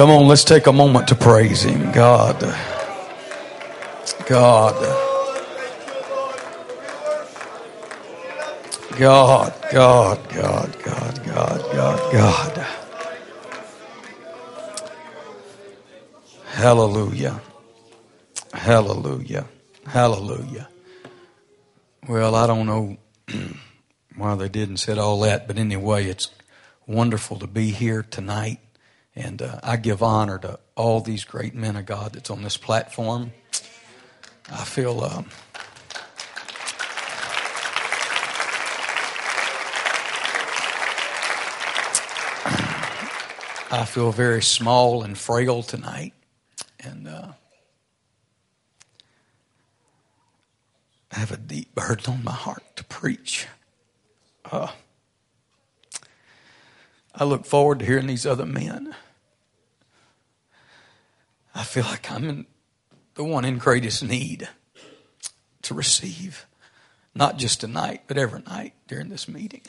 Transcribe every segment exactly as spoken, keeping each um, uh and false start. Come on, let's take a moment to praise Him. God. God. God, God, God, God, God, God, God. Hallelujah. Hallelujah. Hallelujah. Well, I don't know why they did and said all that, but anyway, it's wonderful to be here tonight. And uh, I give honor to all these great men of God that's on this platform. I feel um, I feel very small and frail tonight. And uh, I have a deep burden on my heart to preach. Uh, I look forward to hearing these other men. I feel like I'm in the one in greatest need to receive, not just tonight, but every night during this meeting.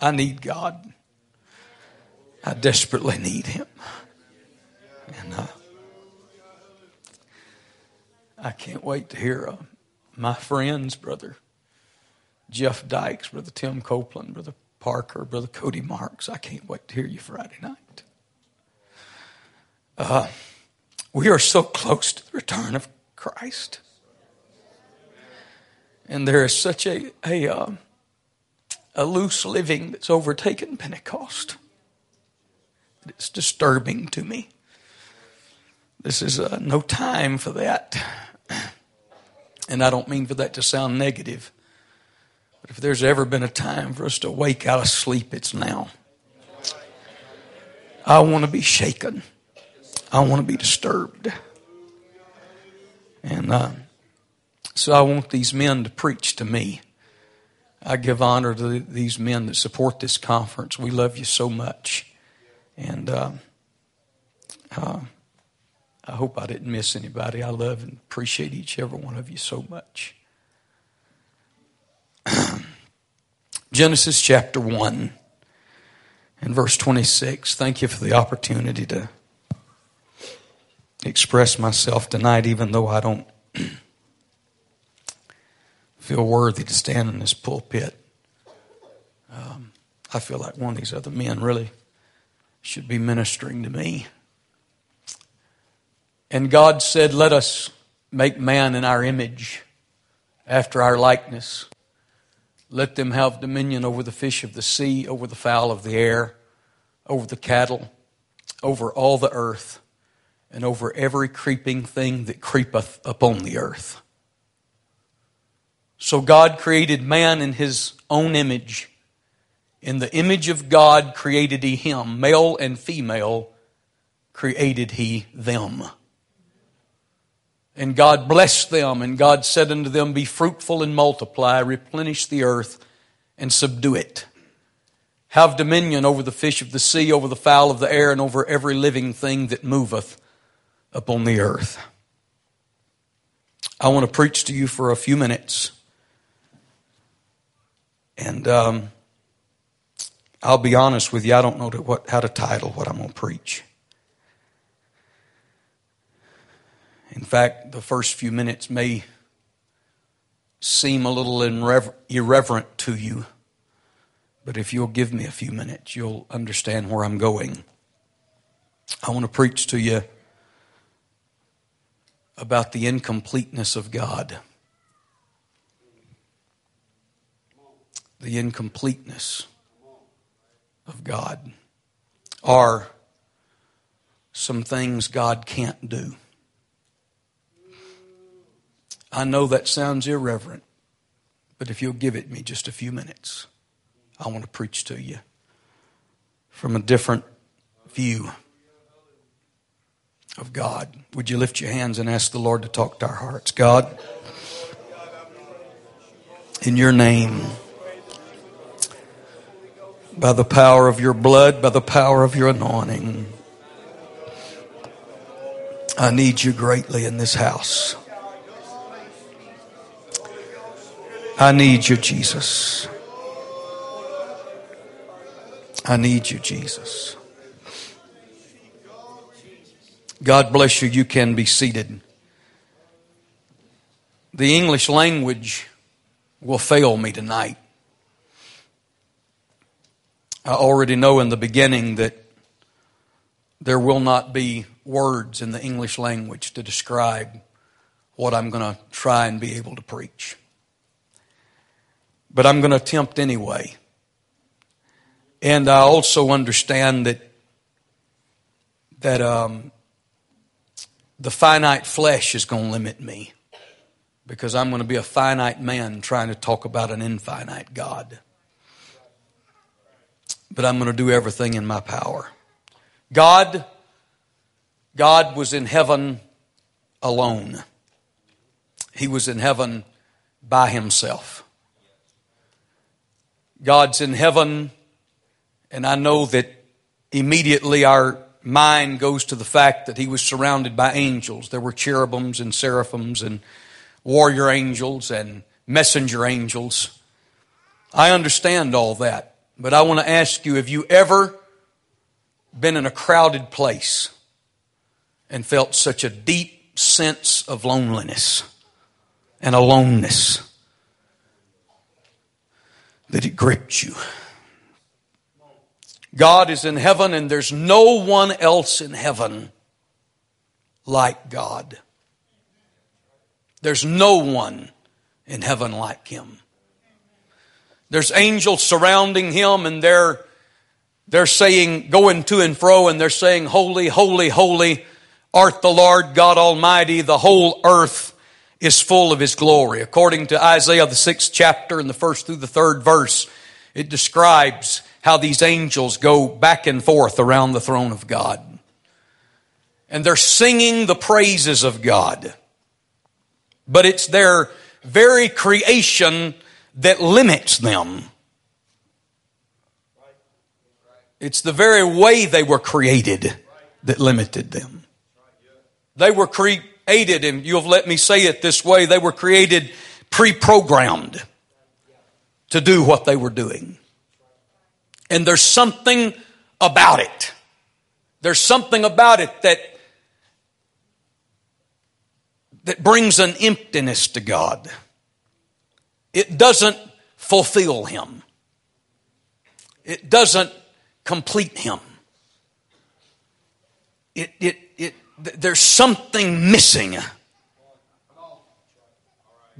I need God. I desperately need Him. And uh, I can't wait to hear uh, my friends, Brother Jeff Dykes, Brother Tim Copeland, Brother Parker, Brother Cody Marks. I can't wait to hear you Friday night. Uh, we are so close to the return of Christ. And there is such a a, uh, a loose living that's overtaken Pentecost. It's disturbing to me. This is uh, no time for that. And I don't mean for that to sound negative. But if there's ever been a time for us to wake out of sleep, it's now. I want to be shaken. I want to be disturbed. And uh, so I want these men to preach to me. I give honor to these men that support this conference. We love you so much. And uh, uh, I hope I didn't miss anybody. I love and appreciate each every one of you so much. Genesis chapter one and verse twenty-six. Thank you for the opportunity to express myself tonight, even though I don't feel worthy to stand in this pulpit. Um, I feel like one of these other men really should be ministering to me. And God said, "Let us make man in our image, after our likeness. Let them have dominion over the fish of the sea, over the fowl of the air, over the cattle, over all the earth, and over every creeping thing that creepeth upon the earth." So God created man in His own image. In the image of God created He him. Male and female created He them. And God blessed them, and God said unto them, "Be fruitful and multiply, replenish the earth, and subdue it. Have dominion over the fish of the sea, over the fowl of the air, and over every living thing that moveth upon the earth." I want to preach to you for a few minutes. And um, I'll be honest with you, I don't know to what, how to title what I'm going to preach. In fact, the first few minutes may seem a little irrever- irreverent to you, but if you'll give me a few minutes, you'll understand where I'm going. I want to preach to you about the incompleteness of God. The incompleteness of God. Are some things God can't do. I know that sounds irreverent, but if you'll give it me just a few minutes, I want to preach to you from a different view of God. Would you lift your hands and ask the Lord to talk to our hearts? God, in your name, by the power of your blood, by the power of your anointing, I need you greatly in this house. I need you, Jesus. I need you, Jesus. God bless you. You can be seated. The English language will fail me tonight. I already know in the beginning that there will not be words in the English language to describe what I'm going to try and be able to preach. But I'm going to attempt anyway. And I also understand that that um, the finite flesh is going to limit me, because I'm going to be a finite man trying to talk about an infinite God. But I'm going to do everything in my power. God, God was in heaven alone. He was in heaven by himself. God's in heaven, and I know that immediately our mind goes to the fact that he was surrounded by angels. There were cherubims and seraphims and warrior angels and messenger angels. I understand all that, but I want to ask you, have you ever been in a crowded place and felt such a deep sense of loneliness and aloneness that it gripped you? God is in heaven, and there's no one else in heaven like God. There's no one in heaven like him. There's angels surrounding him, and they're they're saying, going to and fro, and they're saying, "Holy, holy, holy art the Lord God Almighty. The whole earth is full of his glory." According to Isaiah, the sixth chapter, and the first through the third verse, it describes how these angels go back and forth around the throne of God. And they're singing the praises of God. But it's their very creation that limits them. It's the very way they were created that limited them. They were created, and you'll let me say it this way, they were created pre-programmed to do what they were doing. And there's something about it. There's something about it that, that brings an emptiness to God. It doesn't fulfill him. It doesn't complete him. It, it, it, there's something missing.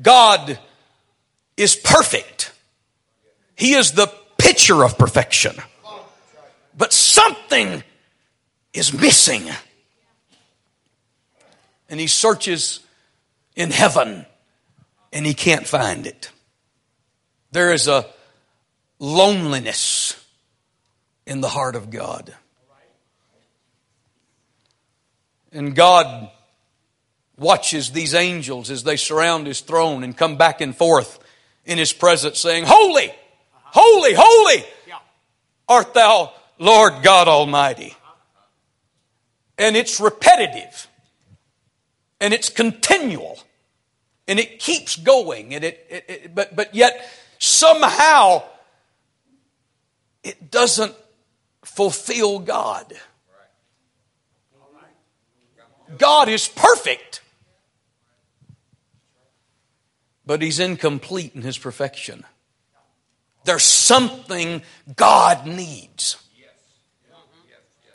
God is perfect. He is the picture of perfection. But something is missing. And he searches in heaven, and he can't find it. There is a loneliness in the heart of God. And God watches these angels as they surround his throne and come back and forth in his presence saying, "Holy, holy, holy art thou, Lord God Almighty." And it's repetitive. And it's continual. And it keeps going. And it, it, it but, but yet somehow it doesn't fulfill God. God is perfect. But he's incomplete in his perfection. There's something God needs.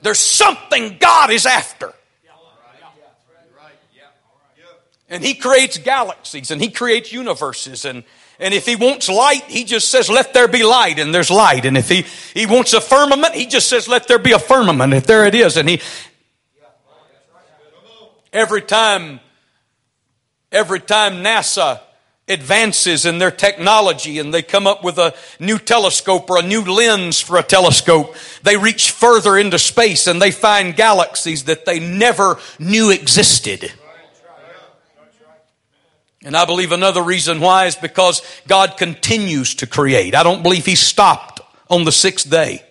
There's something God is after. And he creates galaxies, and he creates universes, and, and if he wants light, he just says, "Let there be light," and there's light. And if he, he wants a firmament, he just says, "Let there be a firmament," and there it is. And he every time every time NASA advances in their technology and they come up with a new telescope or a new lens for a telescope, they reach further into space and they find galaxies that they never knew existed. And I believe another reason why is because God continues to create. I don't believe he stopped on the sixth day.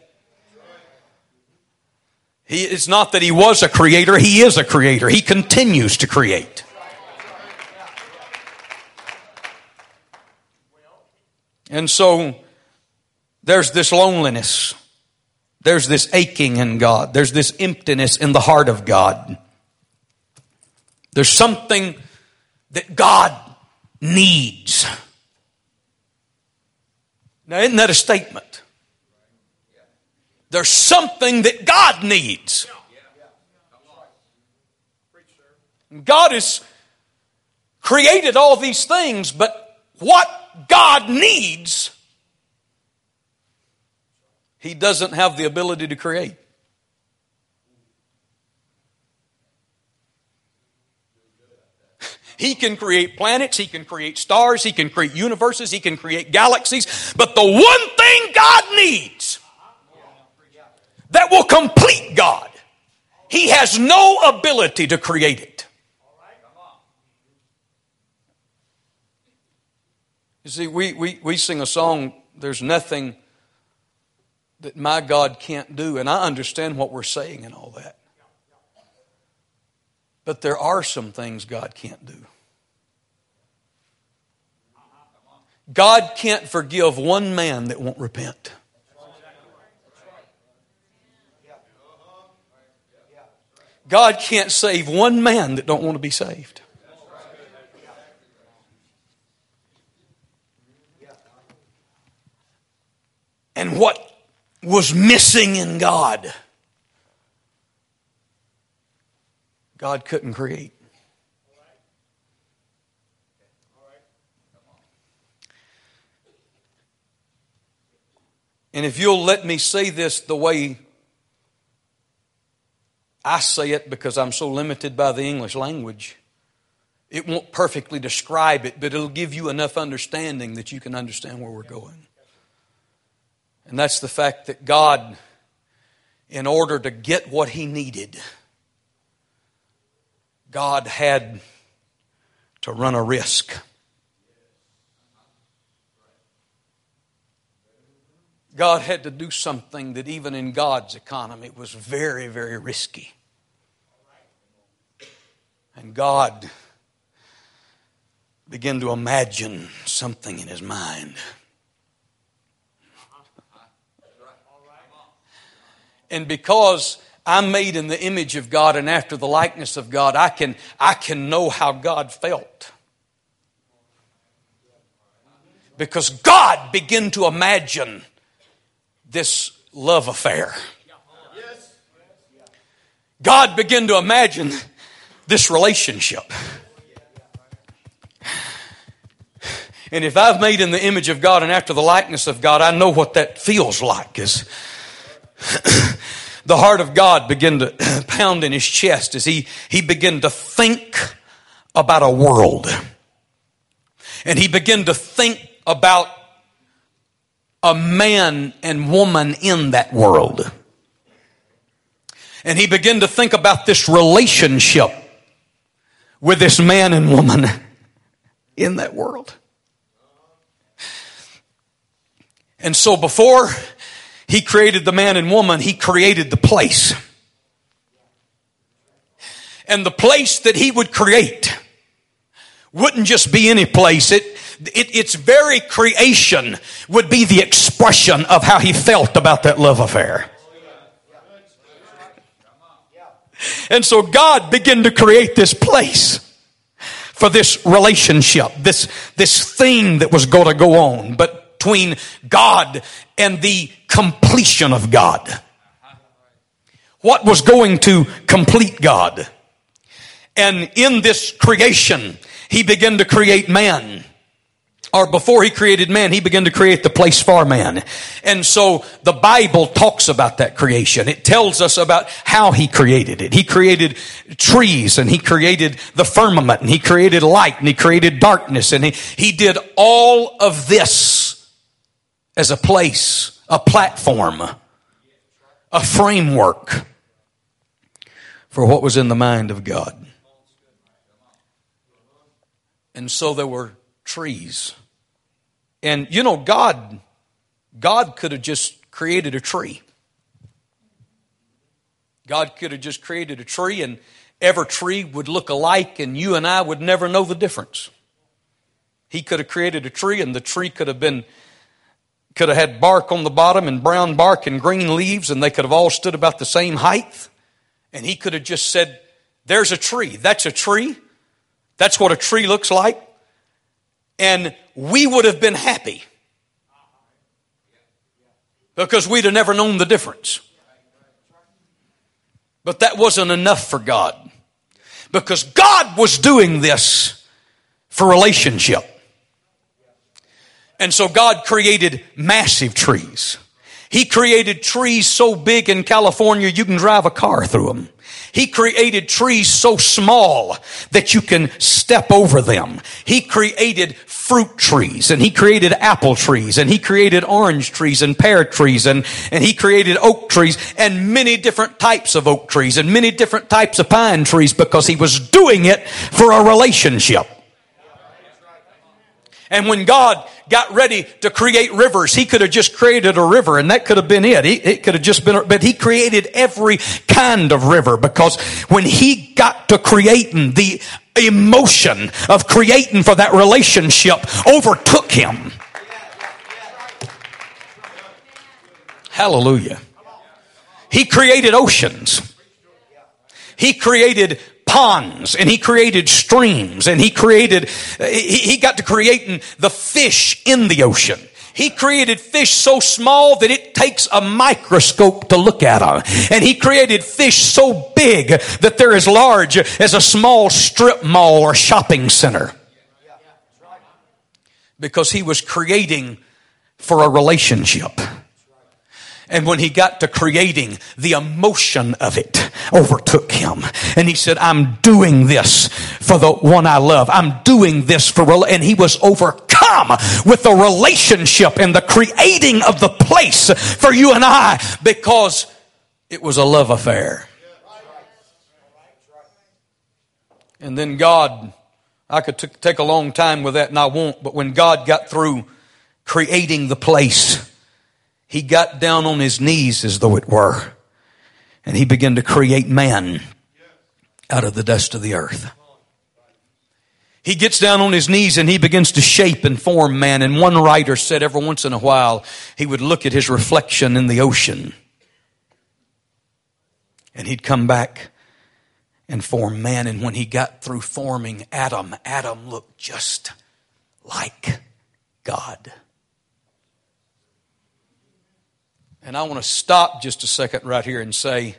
He, it's not that he was a creator, he is a creator. He continues to create. And so there's this loneliness. There's this aching in God. There's this emptiness in the heart of God. There's something that God needs. Now, isn't that a statement? There's something that God needs. God has created all these things, but what God needs, He doesn't have the ability to create. He can create planets, He can create stars, He can create universes, He can create galaxies, but the one thing God needs that will complete God, He has no ability to create it. You see, we, we, we sing a song, there's nothing that my God can't do, and I understand what we're saying and all that. But there are some things God can't do. God can't forgive one man that won't repent. God can't save one man that don't want to be saved. And what was missing in God, God couldn't create. And if you'll let me say this the way I say it, because I'm so limited by the English language, it won't perfectly describe it, but it'll give you enough understanding that you can understand where we're going. And that's the fact that God, in order to get what He needed, God had to run a risk. God had to do something that even in God's economy was very, very risky. And God began to imagine something in His mind. And because I'm made in the image of God and after the likeness of God, I can, I can know how God felt. Because God began to imagine this love affair. God began to imagine this relationship. And if I'm made in the image of God and after the likeness of God, I know what that feels like is... The heart of God began to pound in His chest as he, he began to think about a world. And He began to think about a man and woman in that world. And He began to think about this relationship with this man and woman in that world. And so before He created the man and woman, He created the place. And the place that He would create wouldn't just be any place. It, it, its very creation would be the expression of how He felt about that love affair. And so God began to create this place for this relationship, this, this thing that was going to go on. But between God and the completion of God. What was going to complete God? And in this creation, He began to create man. Or before He created man, He began to create the place for man. And so the Bible talks about that creation. It tells us about how He created it. He created trees, and He created the firmament, and He created light, and He created darkness, and He, he did all of this as a place, a platform, a framework for what was in the mind of God. And so there were trees. And you know, God, God could have just created a tree. God could have just created a tree, and every tree would look alike, and you and I would never know the difference. He could have created a tree, and the tree could have been Could have had bark on the bottom and brown bark and green leaves, and they could have all stood about the same height. And He could have just said, there's a tree. That's a tree. That's what a tree looks like. And we would have been happy because we'd have never known the difference. But that wasn't enough for God, because God was doing this for relationship. And so God created massive trees. He created trees so big in California you can drive a car through them. He created trees so small that you can step over them. He created fruit trees, and he created apple trees, and he created orange trees and pear trees, and, and he created oak trees, and many different types of oak trees, and many different types of pine trees, because he was doing it for a relationship. And when God got ready to create rivers, he could have just created a river, and that could have been it. He, it could have just been, a, but he created every kind of river, because when he got to creating, the emotion of creating for that relationship overtook him. Hallelujah. He created oceans. He created ponds, and he created streams, and he created, he, he got to creating the fish in the ocean. He created fish so small that it takes a microscope to look at them. And he created fish so big that they're as large as a small strip mall or shopping center. Because he was creating for a relationship. And when he got to creating, the emotion of it overtook him. And he said, I'm doing this for the one I love. I'm doing this for... Rel-. And he was overcome with the relationship and the creating of the place for you and I, because it was a love affair. And then God, I could t- take a long time with that, and I won't, but when God got through creating the place, he got down on his knees, as though it were, and he began to create man out of the dust of the earth. He gets down on his knees and he begins to shape and form man. And one writer said every once in a while he would look at his reflection in the ocean, and he'd come back and form man. And when he got through forming Adam, Adam looked just like God. And I want to stop just a second right here and say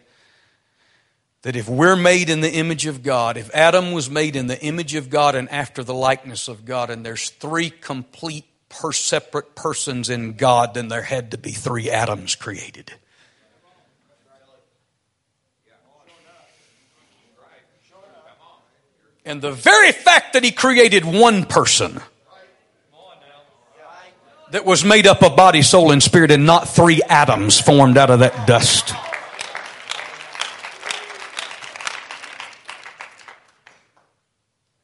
that if we're made in the image of God, if Adam was made in the image of God and after the likeness of God, and there's three complete per separate persons in God, then there had to be three Adams created. And the very fact that he created one person that was made up of body, soul, and spirit, and not three atoms formed out of that dust.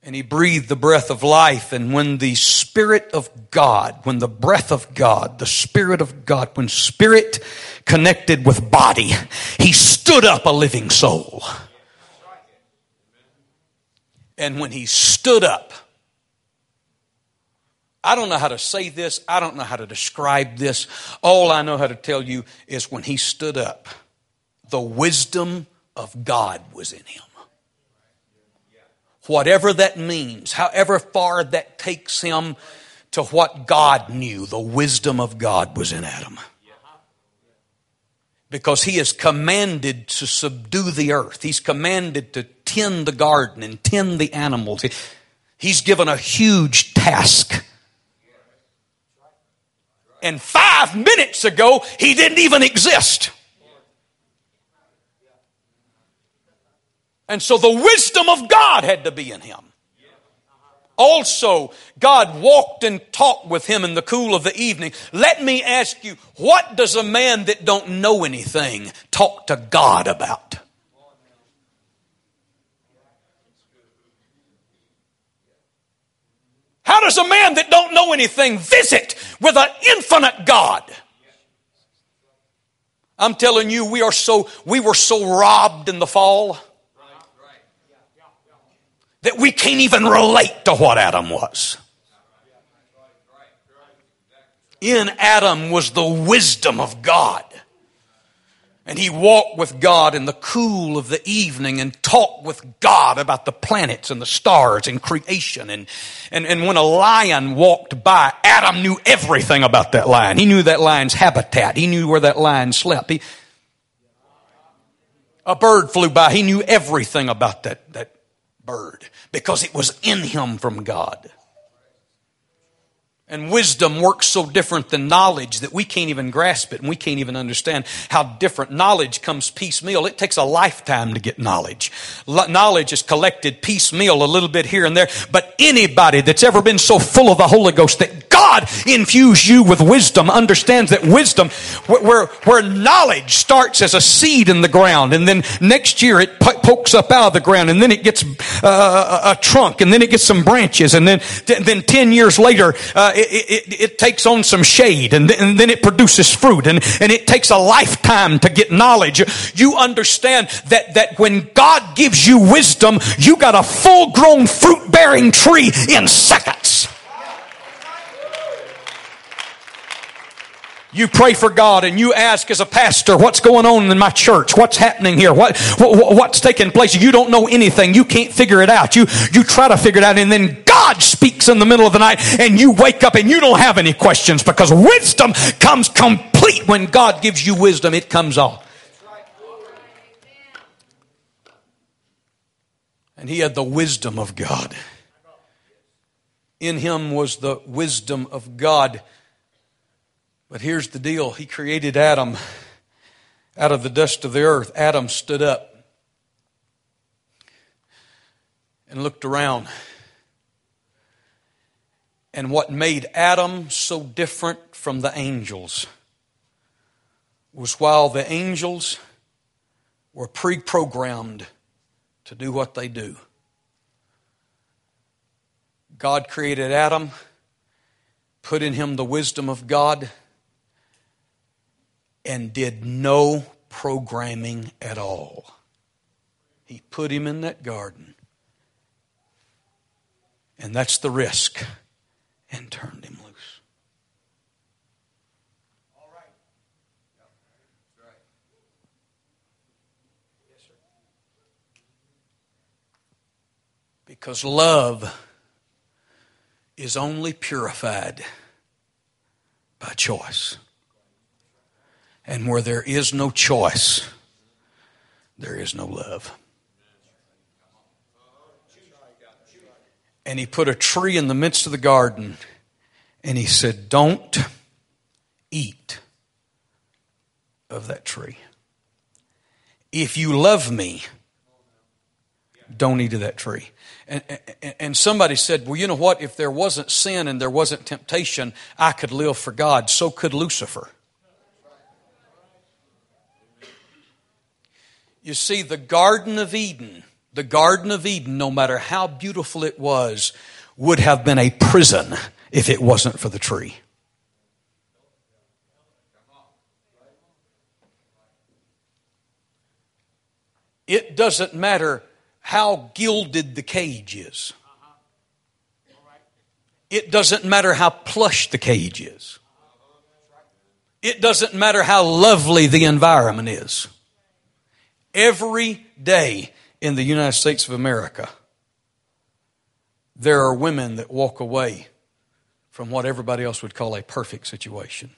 And he breathed the breath of life. And when the Spirit of God, when the breath of God, the Spirit of God, when Spirit connected with body, he stood up a living soul. And when he stood up, I don't know how to say this. I don't know how to describe this. All I know how to tell you is when he stood up, the wisdom of God was in him. Whatever that means, however far that takes him to what God knew, the wisdom of God was in Adam. Because he is commanded to subdue the earth. He's commanded to tend the garden and tend the animals. He's given a huge task. And five minutes ago, he didn't even exist. And so the wisdom of God had to be in him. Also, God walked and talked with him in the cool of the evening. Let me ask you, what does a man that don't know anything talk to God about? How does a man that don't know anything visit with an infinite God? I'm telling you, we are so we were so robbed in the fall that we can't even relate to what Adam was. In Adam was the wisdom of God. And he walked with God in the cool of the evening and talked with God about the planets and the stars and creation. And, and, and when a lion walked by, Adam knew everything about that lion. He knew that lion's habitat. He knew where that lion slept. He, a bird flew by. He knew everything about that, that bird because it was in him from God. And wisdom works so different than knowledge that we can't even grasp it and we can't even understand how different. Knowledge comes piecemeal. It takes a lifetime to get knowledge. L- knowledge is collected piecemeal a little bit here and there. But anybody that's ever been so full of the Holy Ghost that God infused you with wisdom understands that wisdom, wh- where, where knowledge starts as a seed in the ground and then next year it po- pokes up out of the ground and then it gets uh, a, a trunk and then it gets some branches and then, th- then ten years later uh, it It, it, it takes on some shade and, th- and then it produces fruit and, and it takes a lifetime to get knowledge. You understand that, that when God gives you wisdom, you got a full-grown fruit-bearing tree in seconds. You pray for God and you ask as a pastor, what's going on in my church? What's happening here? What, what what's taking place? You don't know anything. You can't figure it out. You, you try to figure it out and then God speaks in the middle of the night and you wake up and you don't have any questions because wisdom comes complete. When God gives you wisdom, it comes all. And he had the wisdom of God. In him was the wisdom of God. But here's the deal. He created Adam out of the dust of the earth. Adam stood up and looked around. And what made Adam so different from the angels was while the angels were pre-programmed to do what they do, God created Adam, put in him the wisdom of God, and did no programming at all. He put him in that garden. And that's the risk. And turned him loose. All right. Yep. That's right. Yes, sir. Because love is only purified by choice. And where there is no choice, there is no love. And he put a tree in the midst of the garden and he said, don't eat of that tree. If you love me, don't eat of that tree. And, and, and somebody said, well, you know what? If there wasn't sin and there wasn't temptation, I could live for God. So could Lucifer. You see, the Garden of Eden, the Garden of Eden, no matter how beautiful it was, would have been a prison if it wasn't for the tree. It doesn't matter how gilded the cage is. It doesn't matter how plush the cage is. It doesn't matter how lovely the environment is. Every day in the United States of America, there are women that walk away from what everybody else would call a perfect situation.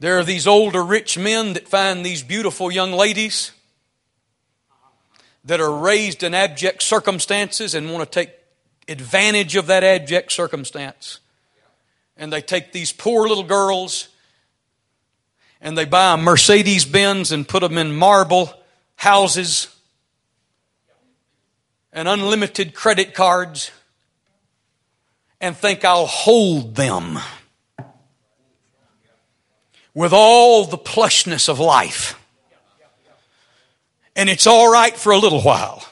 There are these older rich men that find these beautiful young ladies that are raised in abject circumstances and want to take advantage of that abject circumstance. And they take these poor little girls and they buy a Mercedes Benz and put them in marble houses and unlimited credit cards and think I'll hold them with all the plushness of life. And it's all right for a little while.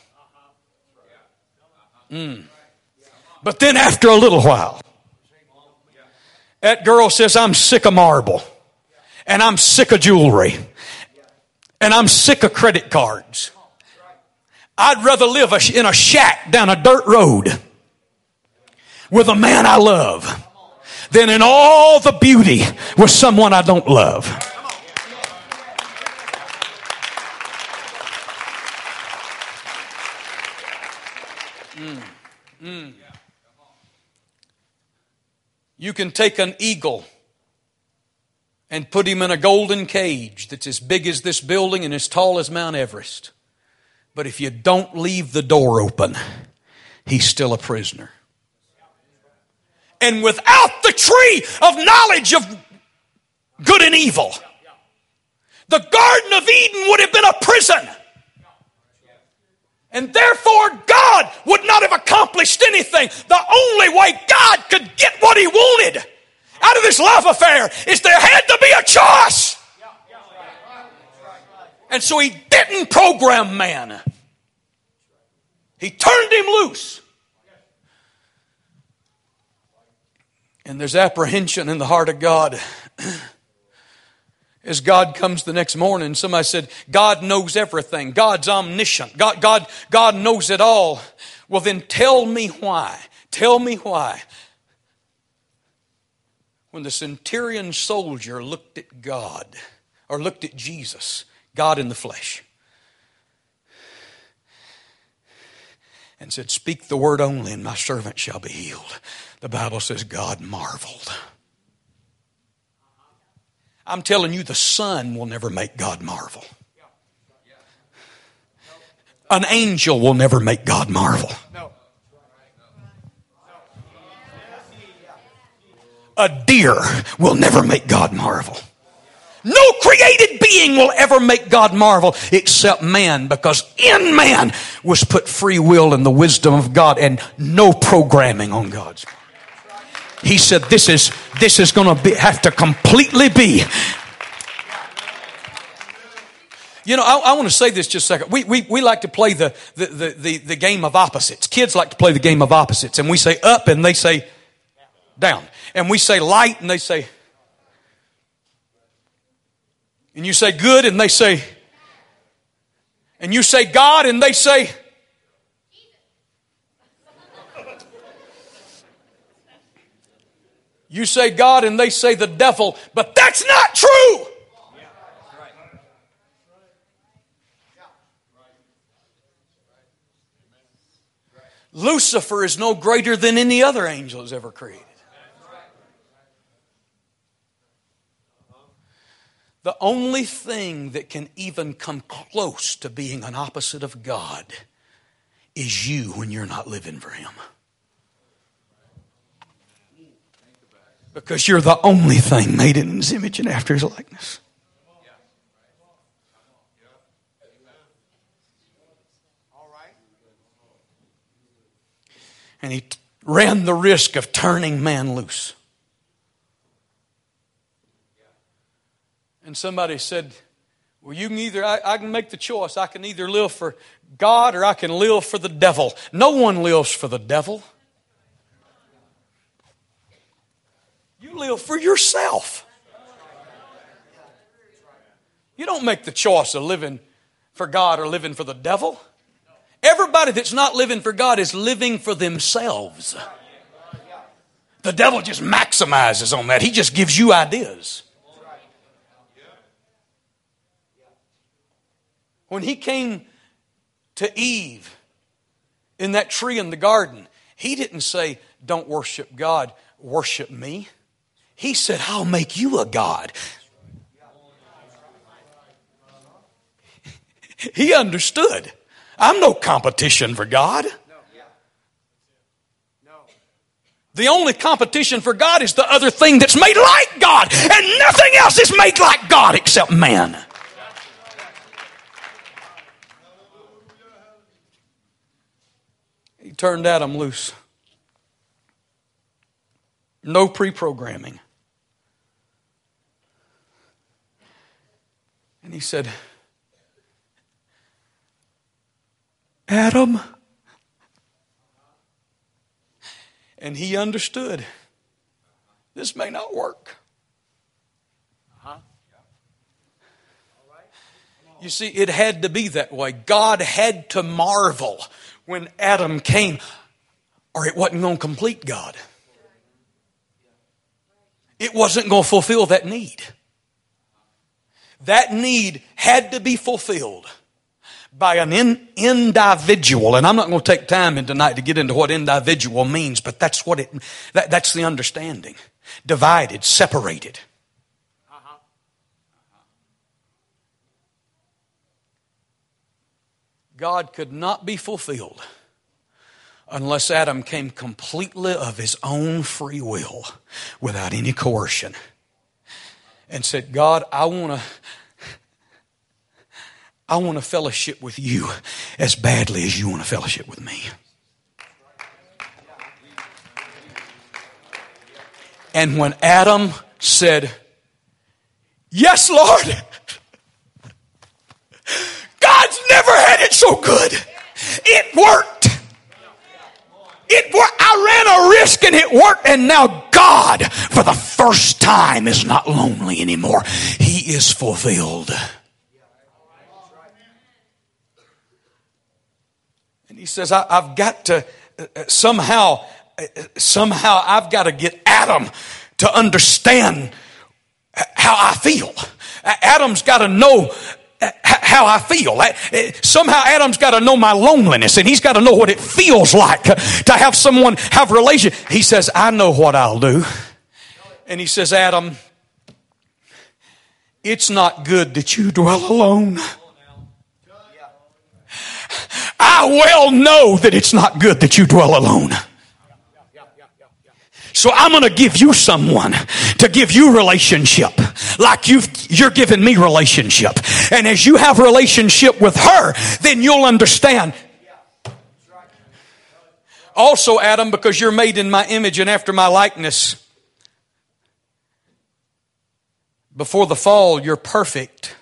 Mm. But then after a little while, that girl says, I'm sick of marble. And I'm sick of jewelry. And I'm sick of credit cards. I'd rather live in a shack down a dirt road with a man I love than in all the beauty with someone I don't love. Mm. Mm. You can take an eagle and put him in a golden cage that's as big as this building and as tall as Mount Everest. But if you don't leave the door open, he's still a prisoner. And without the tree of knowledge of good and evil, the Garden of Eden would have been a prison. And therefore, God would not have accomplished anything. The only way God could get what he wanted out of this love affair is there had to be a choice. And so he didn't program man. He turned him loose. And there's apprehension in the heart of God. As God comes the next morning, somebody said, God knows everything. God's omniscient. God, God, God knows it all. Well, then tell me why. Tell me why. When the centurion soldier looked at God, or looked at Jesus, God in the flesh, and said, speak the word only and my servant shall be healed. The Bible says God marveled. I'm telling you, the sun will never make God marvel. An angel will never make God marvel. A deer will never make God marvel. No created being will ever make God marvel except man, because in man was put free will and the wisdom of God and no programming on God's part. He said, this is this is going to have to completely be. You know, I, I want to say this just a second. We we we like to play the the, the the the game of opposites. Kids like to play the game of opposites. And we say up and they say down. And we say light and they say. And you say good and they say. And you say God and they say. You say God and they say the devil, but that's not true. Yeah, that's right. Lucifer is no greater than any other angel has ever created. The only thing that can even come close to being an opposite of God is you when you're not living for him. Because you're the only thing made in his image and after his likeness. And he t- ran the risk of turning man loose. And somebody said, well, you can either, I, I can make the choice. I can either live for God or I can live for the devil. No one lives for the devil. You live for yourself. You don't make the choice of living for God or living for the devil. Everybody that's not living for God is living for themselves. The devil just maximizes on that. He just gives you ideas. When he came to Eve in that tree in the garden, he didn't say, don't worship God, worship me. He said, I'll make you a God. He understood. I'm no competition for God. The only competition for God is the other thing that's made like God. And nothing else is made like God except man. He turned Adam loose. No pre-programming. And he said, Adam. And he understood, this may not work. Uh-huh. You see, it had to be that way. God had to marvel when Adam came, or it wasn't going to complete God. it wasn't going to fulfill that need. That need had to be fulfilled by an in, individual. And I'm not going to take time in tonight to get into what individual means, but that's what it, that, that's the understanding. Divided, separated. Uh-huh. Uh-huh. God could not be fulfilled unless Adam came completely of his own free will without any coercion and said, God, I want to I want to fellowship with you as badly as you want to fellowship with me. And when Adam said, yes, Lord, God's never had it so good. It worked. It worked. I ran a risk and it worked. And now God, for the first time, is not lonely anymore. He is fulfilled. He says, I, I've got to uh, somehow, uh, somehow I've got to get Adam to understand how I feel. Uh, Adam's got to know uh, how I feel. Uh, uh, somehow Adam's got to know my loneliness, and he's got to know what it feels like to have someone have relation. He says, I know what I'll do. And he says, Adam, it's not good that you dwell alone. I well know that it's not good that you dwell alone. So I'm going to give you someone to give you relationship like you've, you're giving me relationship. And as you have relationship with her, then you'll understand. Also, Adam, because you're made in my image and after my likeness, before the fall, you're perfect.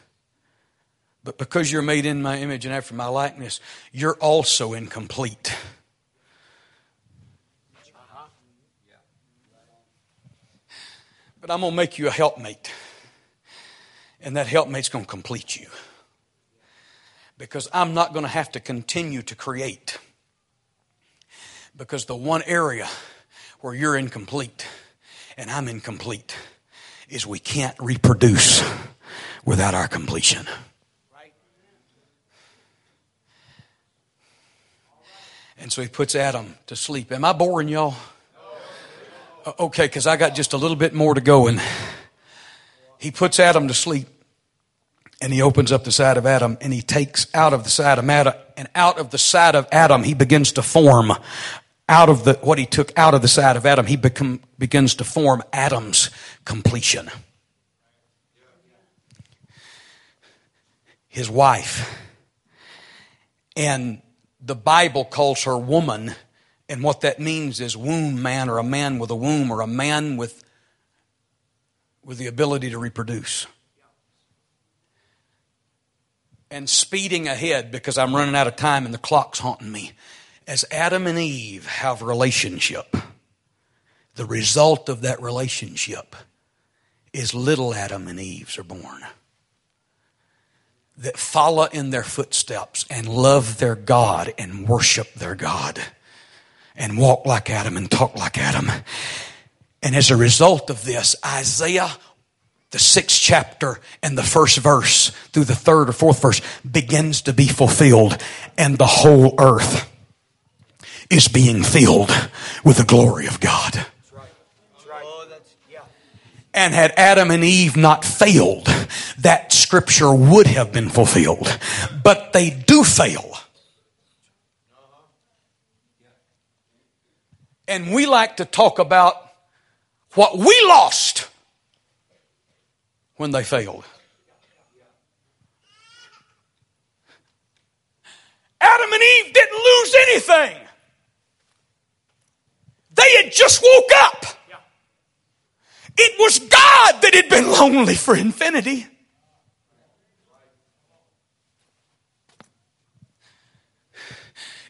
But because you're made in my image and after my likeness, you're also incomplete. But I'm going to make you a helpmate. And that helpmate's going to complete you. Because I'm not going to have to continue to create. Because the one area where you're incomplete and I'm incomplete is we can't reproduce without our completion. And so he puts Adam to sleep. Am I boring y'all? Okay, because I got just a little bit more to go. And he puts Adam to sleep. And he opens up the side of Adam. And he takes out of the side of Adam. And out of the side of Adam, he begins to form. Out of the what he took out of the side of Adam, he become, begins to form Adam's completion. His wife. And the Bible calls her woman, and what that means is womb man, or a man with a womb, or a man with, with the ability to reproduce. And speeding ahead, because I'm running out of time and the clock's haunting me, as Adam and Eve have relationship, the result of that relationship is little Adam and Eve's are born, that follow in their footsteps and love their God and worship their God and walk like Adam and talk like Adam. And as a result of this, Isaiah, the sixth chapter and the first verse through the third or fourth verse begins to be fulfilled, and the whole earth is being filled with the glory of God. That's right. That's right. Oh, that's, yeah. And had Adam and Eve not failed, that scripture would have been fulfilled, but they do fail. And we like to talk about what we lost when they failed. Adam and Eve didn't lose anything. They had just woke up. It was God that had been lonely for infinity.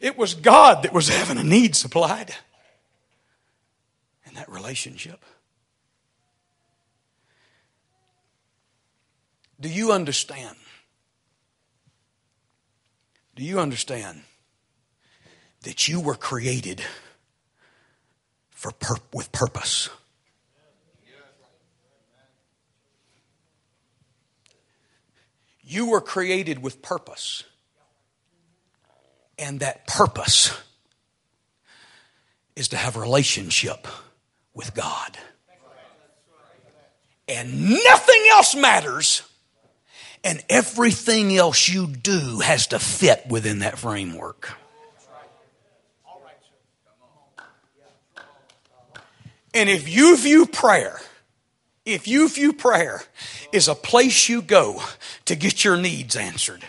It was God that was having a need supplied in that relationship. Do you understand? Do you understand that you were created for pur- with purpose? You were created with purpose. And that purpose is to have a relationship with God. And nothing else matters. And everything else you do has to fit within that framework. And if you view prayer, if you view prayer as a place you go to get your needs answered,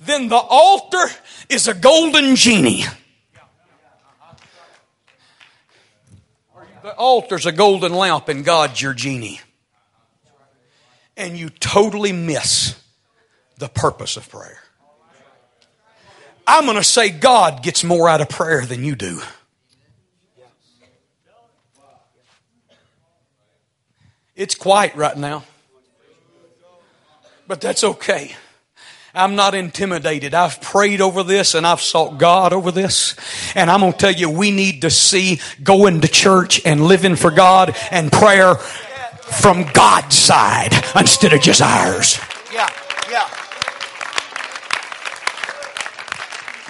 then the altar is a golden genie. The altar's a golden lamp and God's your genie. And you totally miss the purpose of prayer. I'm going to say God gets more out of prayer than you do. It's quiet right now. But that's okay. I'm not intimidated. I've prayed over this and I've sought God over this. And I'm going to tell you, we need to see going to church and living for God and prayer from God's side instead of just ours. Yeah, yeah.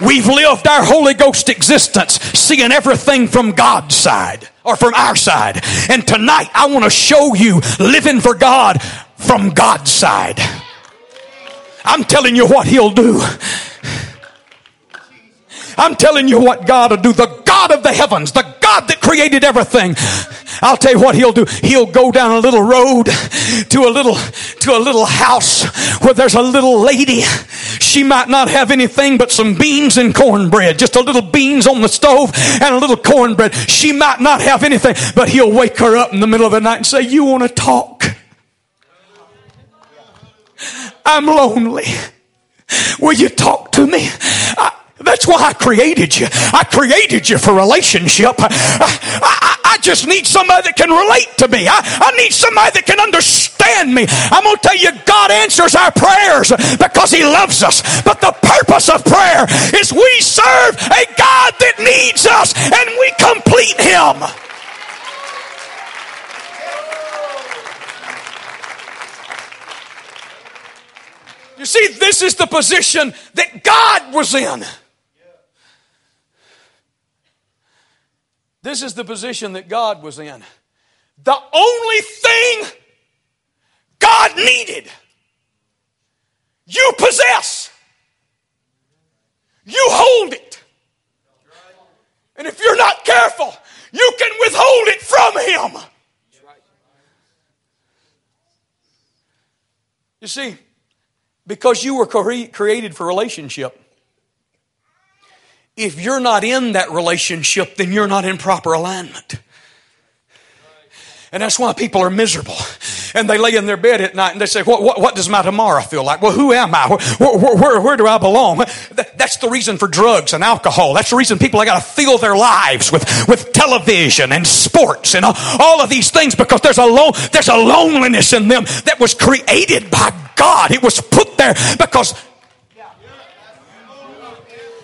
We've lived our Holy Ghost existence seeing everything from God's side or from our side. And tonight I want to show you living for God from God's side. I'm telling you what He'll do. I'm telling you what God will do. The God of the heavens, the God that created everything. I'll tell you what He'll do. He'll go down a little road to a little to a little house where there's a little lady. She might not have anything but some beans and cornbread. Just a little beans on the stove and a little cornbread. She might not have anything, but He'll wake her up in the middle of the night and say, "You want to talk? I'm lonely. Will you talk to me? I, that's why I created you. I created you for relationship. I, I, I just need somebody that can relate to me. I, I need somebody that can understand me." I'm going to tell you, God answers our prayers because He loves us. But the purpose of prayer is we serve a God that needs us and we complete Him. You see, this is the position that God was in. This is the position that God was in. The only thing God needed, you possess. You hold it. And if you're not careful, you can withhold it from Him. You see, because you were cre- created for relationship. If you're not in that relationship, then you're not in proper alignment. And that's why people are miserable. And they lay in their bed at night and they say, what, what, what does my tomorrow feel like? Well, who am I? Where, where, where, where do I belong? That's the reason for drugs and alcohol. That's the reason people have got to fill their lives with, with television and sports and all of these things, because there's a, lo- there's a loneliness in them that was created by God. It was put there because...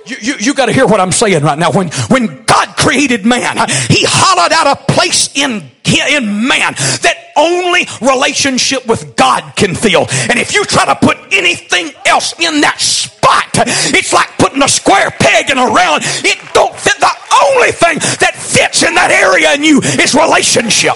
You, you, you got to hear what I'm saying right now. When, when God created man, He hollowed out a place in, in man that only relationship with God can fill. And if you try to put anything else in that spot, it's like putting a square peg in a round. It don't fit. The only thing that fits in that area in you is relationship.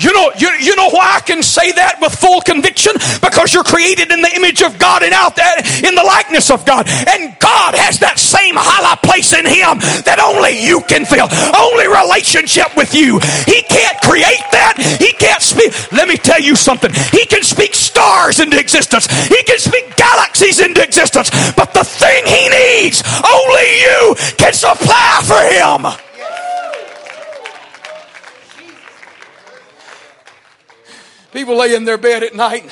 You know, you, you know why I can say that with full conviction? Because you're created in the image of God and out there in the likeness of God. And God has that same hollow place in Him that only you can fill. Only relationship with you. He can't create that. He can't speak. Let me tell you something. He can speak stars into existence. He can speak galaxies into existence. But the thing He needs, only you can supply for Him. People lay in their bed at night.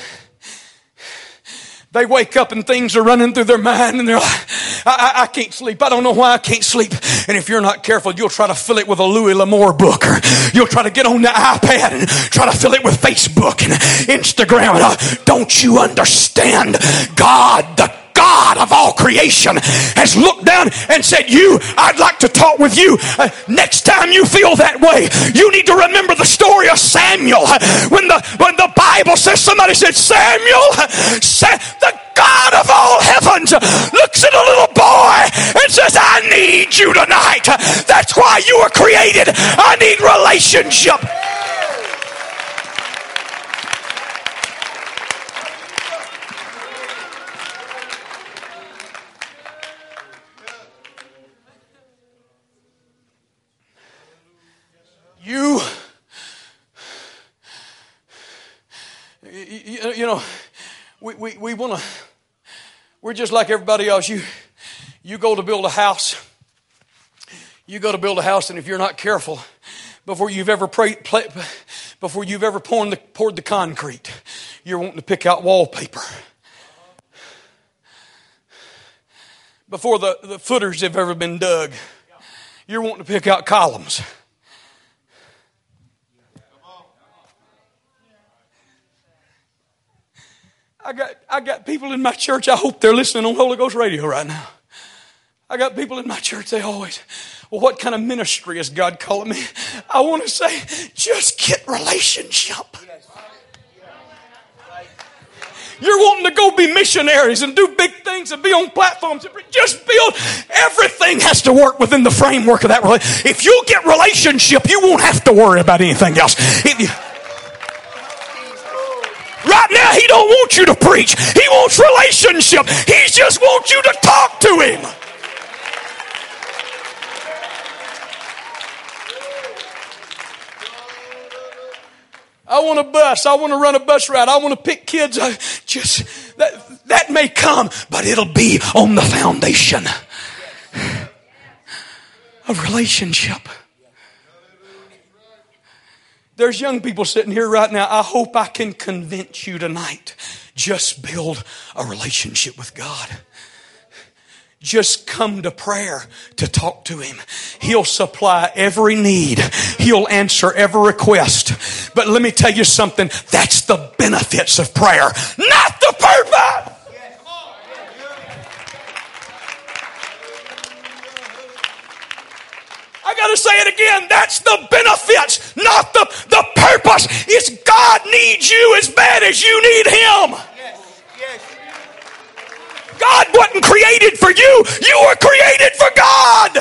They wake up and things are running through their mind and they're like, I, I, I can't sleep. I don't know why I can't sleep. And if you're not careful, you'll try to fill it with a Louis L'Amour book. Or you'll try to get on the iPad and try to fill it with Facebook and Instagram. And, uh, don't you understand? God, the God God of all creation has looked down and said, you, I'd like to talk with you. Uh, next time you feel that way, you need to remember the story of Samuel. When the, when the Bible says, somebody said, Samuel, Sa- the God of all heavens looks at a little boy and says, I need you tonight. That's why you were created. I need relationship. You, you, you know, we, we, we want to, we're just like everybody else. You, you go to build a house, you go to build a house, and if you're not careful, before you've ever pray, play, before you've ever poured the, poured the concrete, you're wanting to pick out wallpaper. Before the, the footers have ever been dug, you're wanting to pick out columns. I got I got people in my church, I hope they're listening on Holy Ghost radio right now. I got people in my church, they always, well, what kind of ministry is God calling me? I want to say, just get relationship. You're wanting to go be missionaries and do big things and be on platforms. Just build. Everything has to work within the framework of that relationship. If you get relationship, you won't have to worry about anything else. If you... Right now, he don't want you to preach. He wants relationship. He just wants you to talk to him. I want a bus. I want to run a bus ride. I want to pick kids. I just that that may come, but it'll be on the foundation of relationship. There's young people sitting here right now. I hope I can convince you tonight. Just build a relationship with God. Just come to prayer to talk to him. He'll supply every need. He'll answer every request. But let me tell you something. That's the benefits of prayer, not the purpose. I got to say it again. That's the benefits, not the, the purpose. It's God needs you as bad as you need him. Yes, yes. God wasn't created for you. You were created for God.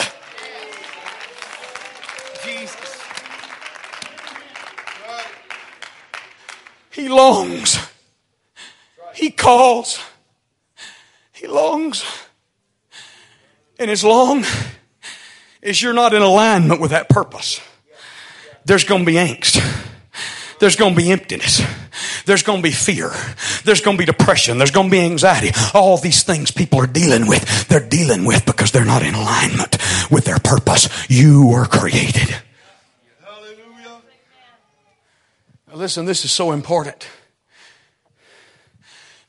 Jesus. He longs. He calls. He longs. And as long is you're not in alignment with that purpose, there's going to be angst. There's going to be emptiness. There's going to be fear. There's going to be depression. There's going to be anxiety. All these things people are dealing with, they're dealing with because they're not in alignment with their purpose. You were created. Hallelujah. Now listen, this is so important.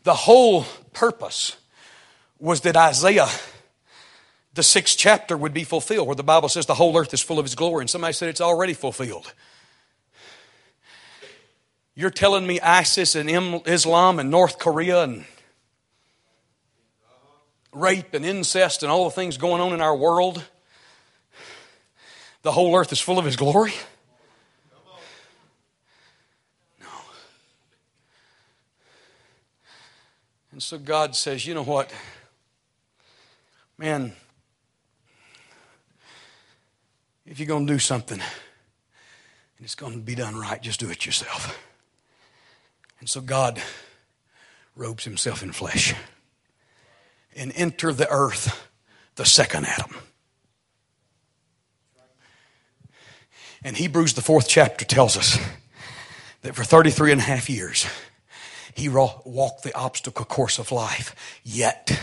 The whole purpose was that Isaiah, the sixth chapter, would be fulfilled, where the Bible says the whole earth is full of his glory. And somebody said it's already fulfilled. You're telling me ISIS and Islam and North Korea and rape and incest and all the things going on in our world, the whole earth is full of his glory? No. And so God says, you know what? Man, if you're going to do something and it's going to be done right, just do it yourself. And so God robes himself in flesh and enter the earth, the second Adam. And Hebrews, the fourth chapter, tells us that for thirty-three and a half years, he walked the obstacle course of life, yet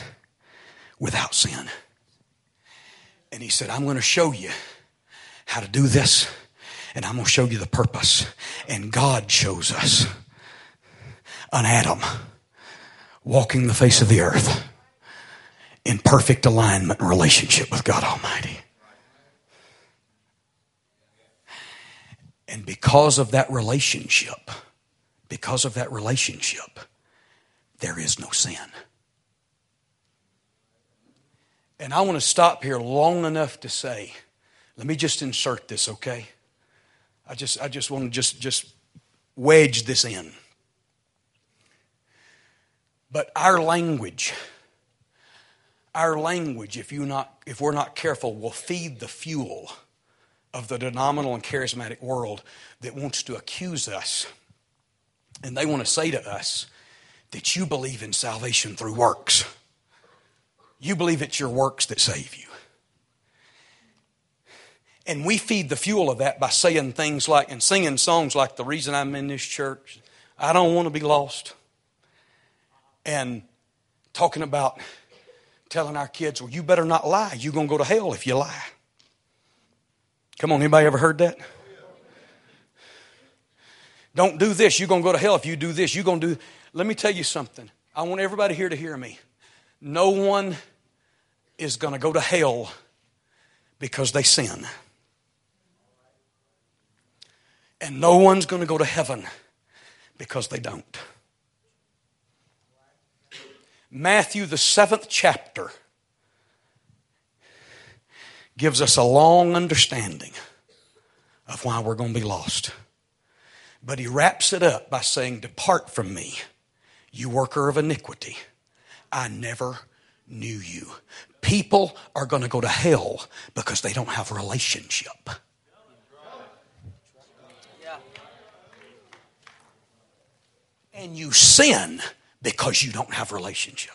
without sin. And he said, I'm going to show you how to do this, and I'm going to show you the purpose. And God shows us an Adam walking the face of the earth in perfect alignment and relationship with God Almighty. And because of that relationship, because of that relationship, there is no sin. And I want to stop here long enough to say, let me just insert this, okay? I just I just want to just, just wedge this in. But our language, our language, if you not if we're not careful, will feed the fuel of the denominational and charismatic world that wants to accuse us. And they want to say to us that you believe in salvation through works. You believe it's your works that save you. And we feed the fuel of that by saying things like, and singing songs like, the reason I'm in this church, I don't want to be lost. And talking about telling our kids, well, you better not lie. You're going to go to hell if you lie. Come on, anybody ever heard that? Don't do this. You're going to go to hell if you do this. You're going to do... Let me tell you something. I want everybody here to hear me. No one is going to go to hell because they sin. And no one's going to go to heaven because they don't. Matthew, the seventh chapter, gives us a long understanding of why we're going to be lost. But he wraps it up by saying, depart from me, you worker of iniquity. I never knew you. People are going to go to hell because they don't have a relationship. And you sin because you don't have a relationship.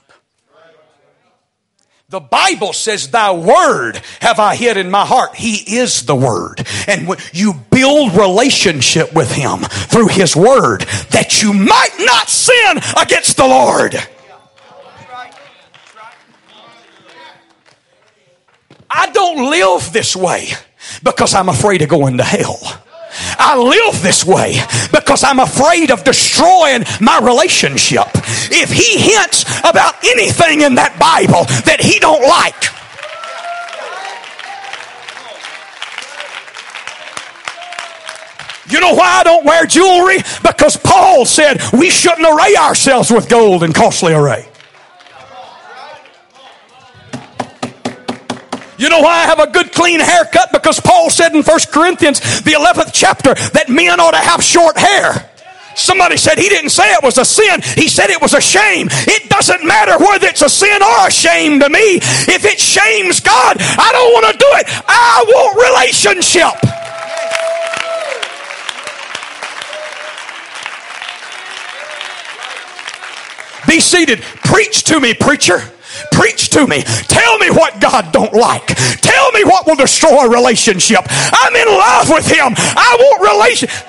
The Bible says, thy word have I hid in my heart. He is the word. And you build relationship with him through his word that you might not sin against the Lord. I don't live this way because I'm afraid of going to hell. I live this way because I'm afraid of destroying my relationship. If he hints about anything in that Bible that he don't like, you know why I don't wear jewelry? Because Paul said we shouldn't array ourselves with gold and costly array. You know why I have a good clean haircut? Because Paul said in First Corinthians, the eleventh chapter, that men ought to have short hair. Somebody said he didn't say it was a sin. He said it was a shame. It doesn't matter whether it's a sin or a shame to me. If it shames God, I don't want to do it. I want relationship. Be seated. Preach to me, preacher. Preach to me. Tell me what God don't like. Tell me what will destroy a relationship. I'm in love with him. I want relationship.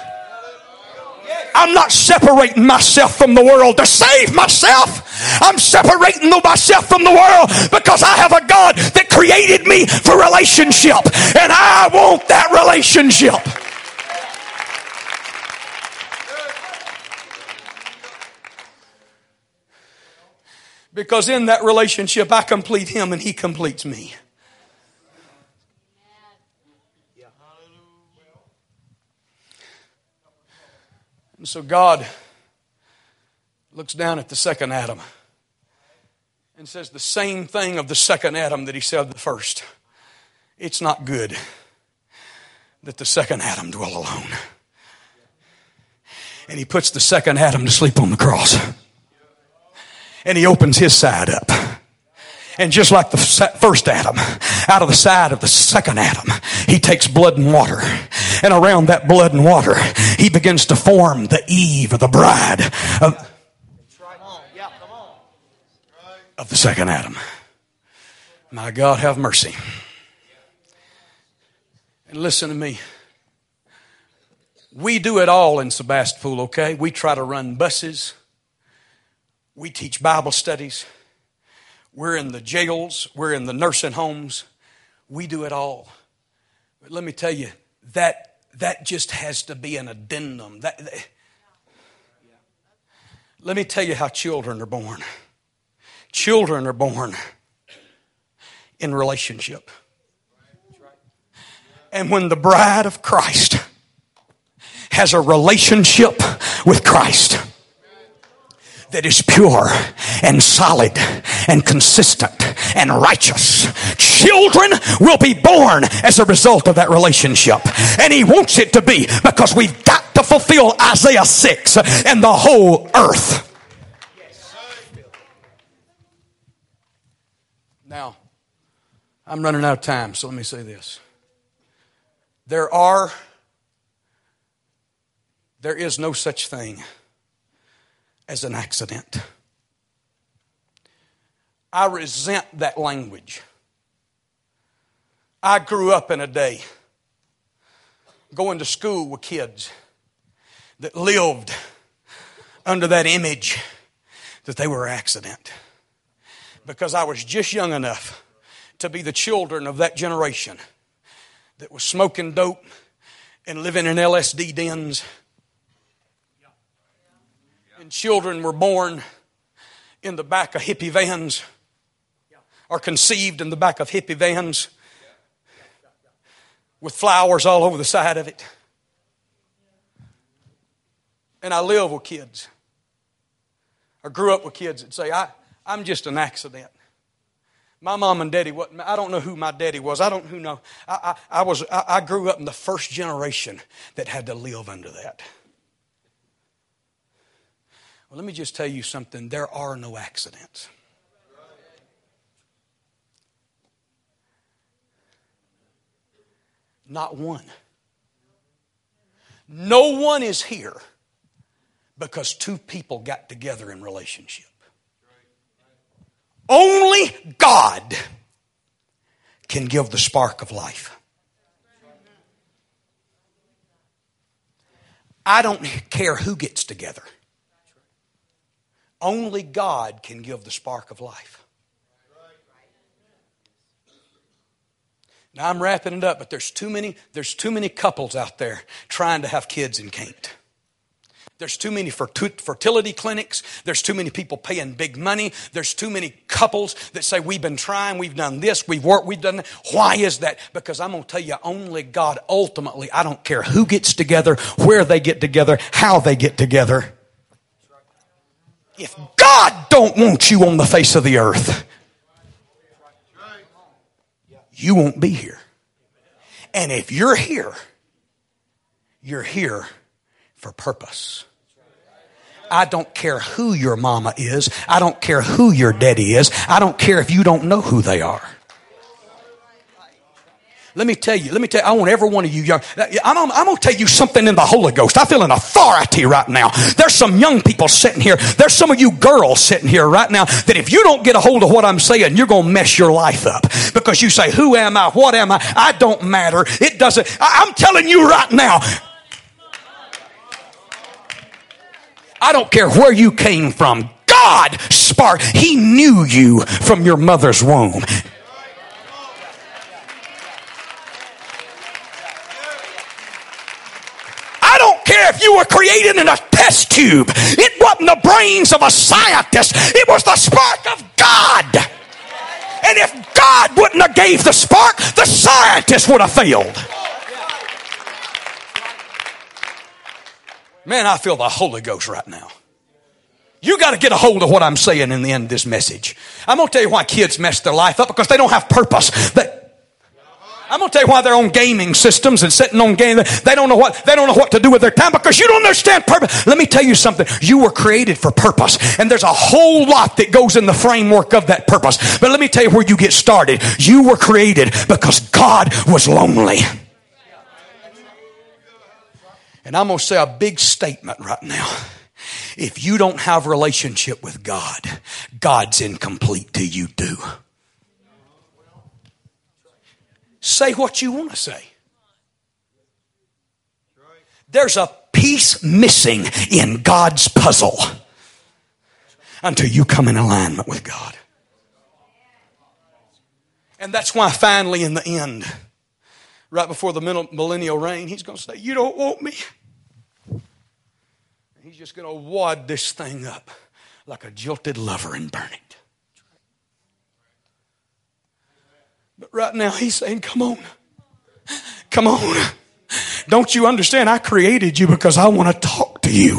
I'm not separating myself from the world to save myself. I'm separating myself from the world because I have a God that created me for relationship. And I want that relationship. Because in that relationship, I complete him and he completes me. And so God looks down at the second Adam and says the same thing of the second Adam that he said the first. It's not good that the second Adam dwell alone. And he puts the second Adam to sleep on the cross. And he opens his side up. And just like the first Adam, out of the side of the second Adam, he takes blood and water. And around that blood and water, he begins to form the Eve, or the bride of, of the second Adam. My God, have mercy. And listen to me. We do it all in Sebastopol, okay? We try to run buses. We teach Bible studies. We're in the jails. We're in the nursing homes. We do it all. But let me tell you, that that just has to be an addendum. That, that. Let me tell you how children are born. Children are born in relationship. And when the bride of Christ has a relationship with Christ, that is pure and solid and consistent and righteous. Children will be born as a result of that relationship. And he wants it to be, because we've got to fulfill Isaiah six and the whole earth. Now, I'm running out of time, so let me say this. There are, there is no such thing as an accident. I resent that language. I grew up in a day going to school with kids that lived under that image that they were an accident. Because I was just young enough to be the children of that generation that was smoking dope and living in L S D dens. And children were born in the back of hippie vans, or conceived in the back of hippie vans with flowers all over the side of it. And I live with kids. I grew up with kids that say, I... I'm just an accident. My mom and daddy wasn't. I don't know who my daddy was. I don't who know. I, I, I was. I, I grew up in the first generation that had to live under that. Well, let me just tell you something. There are no accidents. Not one. No one is here because two people got together in relationship. Only God can give the spark of life. I don't care who gets together. Only God can give the spark of life. Now I'm wrapping it up, but there's too many, there's too many couples out there trying to have kids and can't. There's too many fertility clinics. There's too many people paying big money. There's too many couples that say, we've been trying, we've done this, we've worked, we've done that. Why is that? Because I'm going to tell you, only God ultimately, I don't care who gets together, where they get together, how they get together. If God don't want you on the face of the earth, you won't be here. And if you're here, you're here for purpose. I don't care who your mama is. I don't care who your daddy is. I don't care if you don't know who they are. Let me tell you. Let me tell you. I want every one of you young. I'm, I'm going to tell you something in the Holy Ghost. I feel an authority right now. There's some young people sitting here. There's some of you girls sitting here right now that if you don't get a hold of what I'm saying, you're going to mess your life up. Because you say, who am I? What am I? I don't matter. It doesn't. I, I'm telling you right now. I don't care where you came from. God sparked. He knew you from your mother's womb. I don't care if you were created in a test tube. It wasn't the brains of a scientist. It was the spark of God. And if God wouldn't have gave the spark, the scientist would have failed. Man, I feel the Holy Ghost right now. You got to get a hold of what I'm saying in the end of this message. I'm going to tell you why kids mess their life up, because they don't have purpose. They, I'm going to tell you why they're on gaming systems and sitting on game. They don't know what they don't know what to do with their time, because you don't understand purpose. Let me tell you something. You were created for purpose, and there's a whole lot that goes in the framework of that purpose. But let me tell you where you get started. You were created because God was lonely. And I'm going to say a big statement right now. If you don't have relationship with God, God's incomplete till you do. Say what you want to say. There's a piece missing in God's puzzle until you come in alignment with God. And that's why finally in the end, right before the millennial reign, he's going to say, you don't want me. And he's just going to wad this thing up like a jilted lover and burn it. But right now he's saying, come on. Come on. Don't you understand? I created you because I want to talk to you.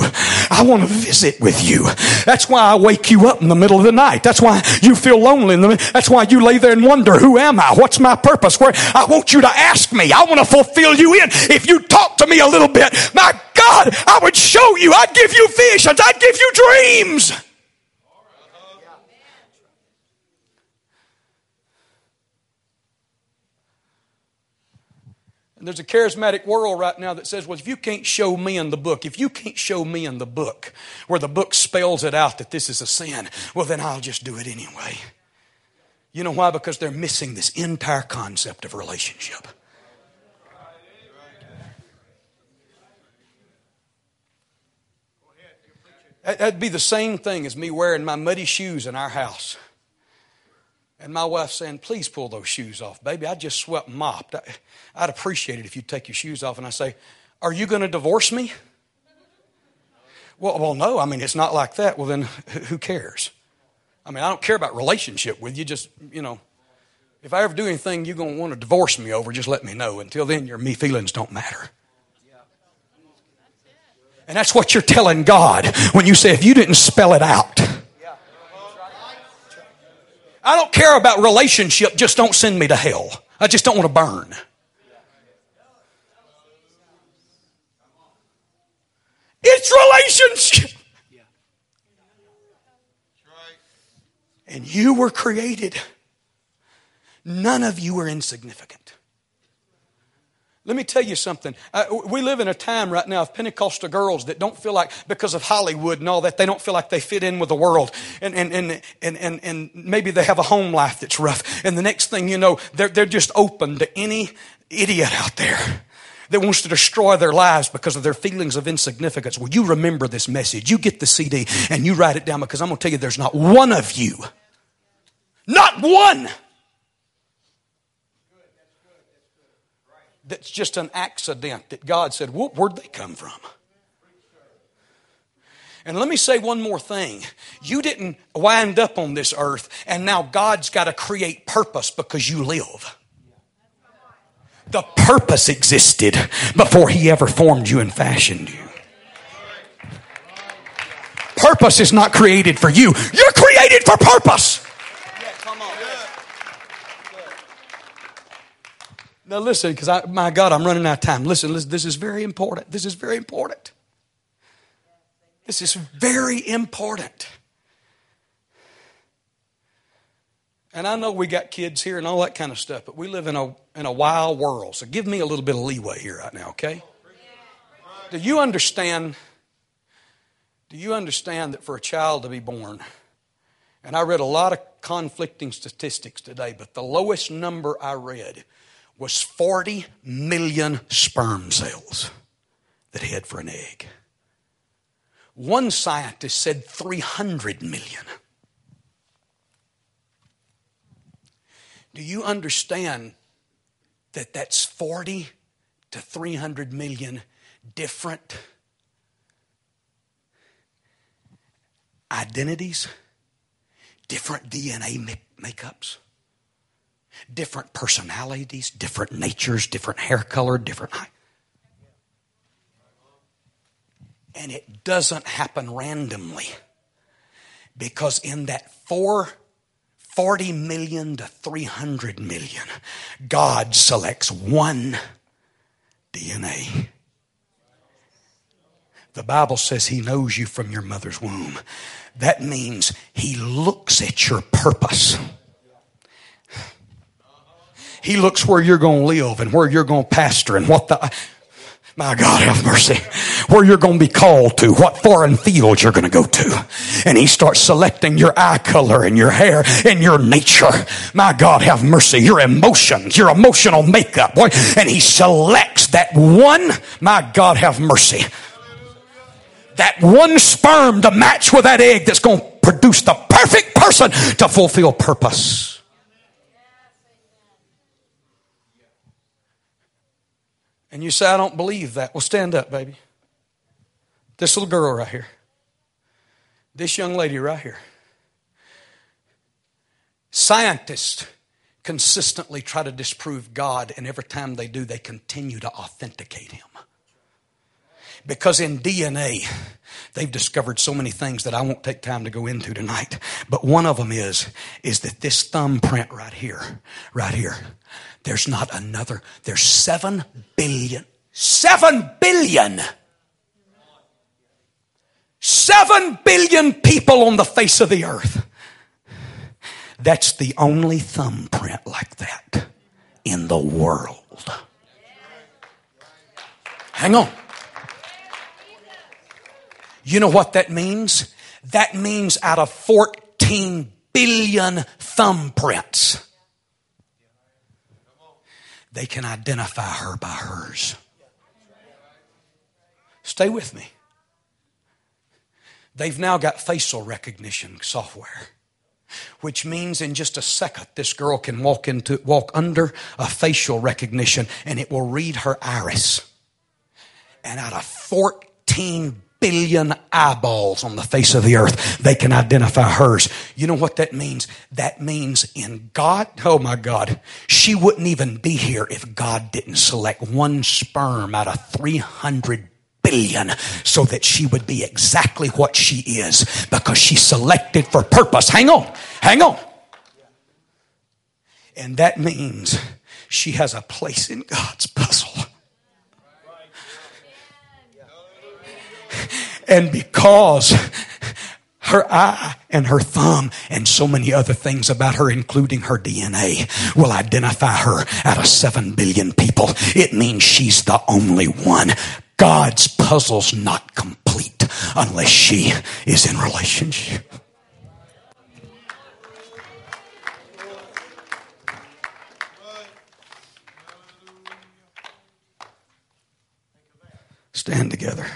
I want to visit with you. That's why I wake you up in the middle of the night. That's why you feel lonely. In the, that's why you lay there and wonder, who am I? What's my purpose? Where I want you to ask me. I want to fulfill you in. If you talk to me a little bit, my God, I would show you. I'd give you visions. I'd give you dreams. There's a charismatic world right now that says, well, if you can't show me in the book, if you can't show me in the book where the book spells it out that this is a sin, well, then I'll just do it anyway. You know why? Because they're missing this entire concept of relationship. That'd be the same thing as me wearing my muddy shoes in our house. And my wife saying, please pull those shoes off. Baby, I just swept and mopped. I, I'd appreciate it if you'd take your shoes off. And I say, are you going to divorce me? Well, well, no, I mean, it's not like that. Well, then who cares? I mean, I don't care about relationship with you. Just, you know, if I ever do anything you're going to want to divorce me over, just let me know. Until then, your me feelings don't matter. And that's what you're telling God when you say, if you didn't spell it out. I don't care about relationship. Just don't send me to hell. I just don't want to burn. It's relationship. And you were created. None of you are insignificant. Let me tell you something. Uh, we live in a time right now of Pentecostal girls that don't feel like, because of Hollywood and all that, they don't feel like they fit in with the world. And and and and and, and maybe they have a home life that's rough. And the next thing you know, they're, they're just open to any idiot out there that wants to destroy their lives because of their feelings of insignificance. Well, you remember this message. You get the C D and you write it down, because I'm going to tell you there's not one of you. Not one. That's just an accident that God said, well, where'd they come from? And let me say one more thing. You didn't wind up on this earth, and now God's got to create purpose because you live. The purpose existed before He ever formed you and fashioned you. Purpose is not created for you. You're created for purpose. Now listen, because I, my God, I'm running out of time. Listen, listen, this is very important. This is very important. This is very important. And I know we got kids here and all that kind of stuff, but we live in a in a wild world. So give me a little bit of leeway here right now, okay? Do you understand? Do you understand that for a child to be born? And I read a lot of conflicting statistics today, but the lowest number I read was forty million sperm cells that head for an egg. One scientist said three hundred million. Do you understand that that's forty to three hundred million different identities, different D N A make- makeups? Different personalities, different natures, different hair color, different height. And it doesn't happen randomly. Because in that four, forty million to three hundred million, God selects one D N A. The Bible says He knows you from your mother's womb. That means He looks at your purpose. He looks where you're going to live and where you're going to pastor and what the, my God have mercy, where you're going to be called to, what foreign fields you're going to go to. And He starts selecting your eye color and your hair and your nature. My God have mercy, your emotions, your emotional makeup. Boy. And He selects that one, my God have mercy, that one sperm to match with that egg that's going to produce the perfect person to fulfill purpose. And you say, I don't believe that. Well, stand up, baby. This little girl right here. This young lady right here. Scientists consistently try to disprove God, and every time they do, they continue to authenticate Him. Because in D N A, they've discovered so many things that I won't take time to go into tonight. But one of them is, is that this thumbprint right here, right here, there's not another, there's seven billion, seven billion, seven billion people on the face of the earth. That's the only thumbprint like that in the world. Hang on. You know what that means? That means out of fourteen billion thumbprints, they can identify her by hers. Stay with me. They've now got facial recognition software, which means in just a second, this girl can walk into walk under a facial recognition, and it will read her iris. And out of fourteen billion eyeballs on the face of the earth, they can identify hers. You know what that means? That means in God, oh my God, she wouldn't even be here if God didn't select one sperm out of three hundred billion so that she would be exactly what she is, because she selected for purpose. Hang on, hang on. And that means she has a place in God's puzzle. And because her eye and her thumb and so many other things about her, including her D N A, will identify her out of seven billion people, it means she's the only one. God's puzzle's not complete unless she is in relationship. Stand together.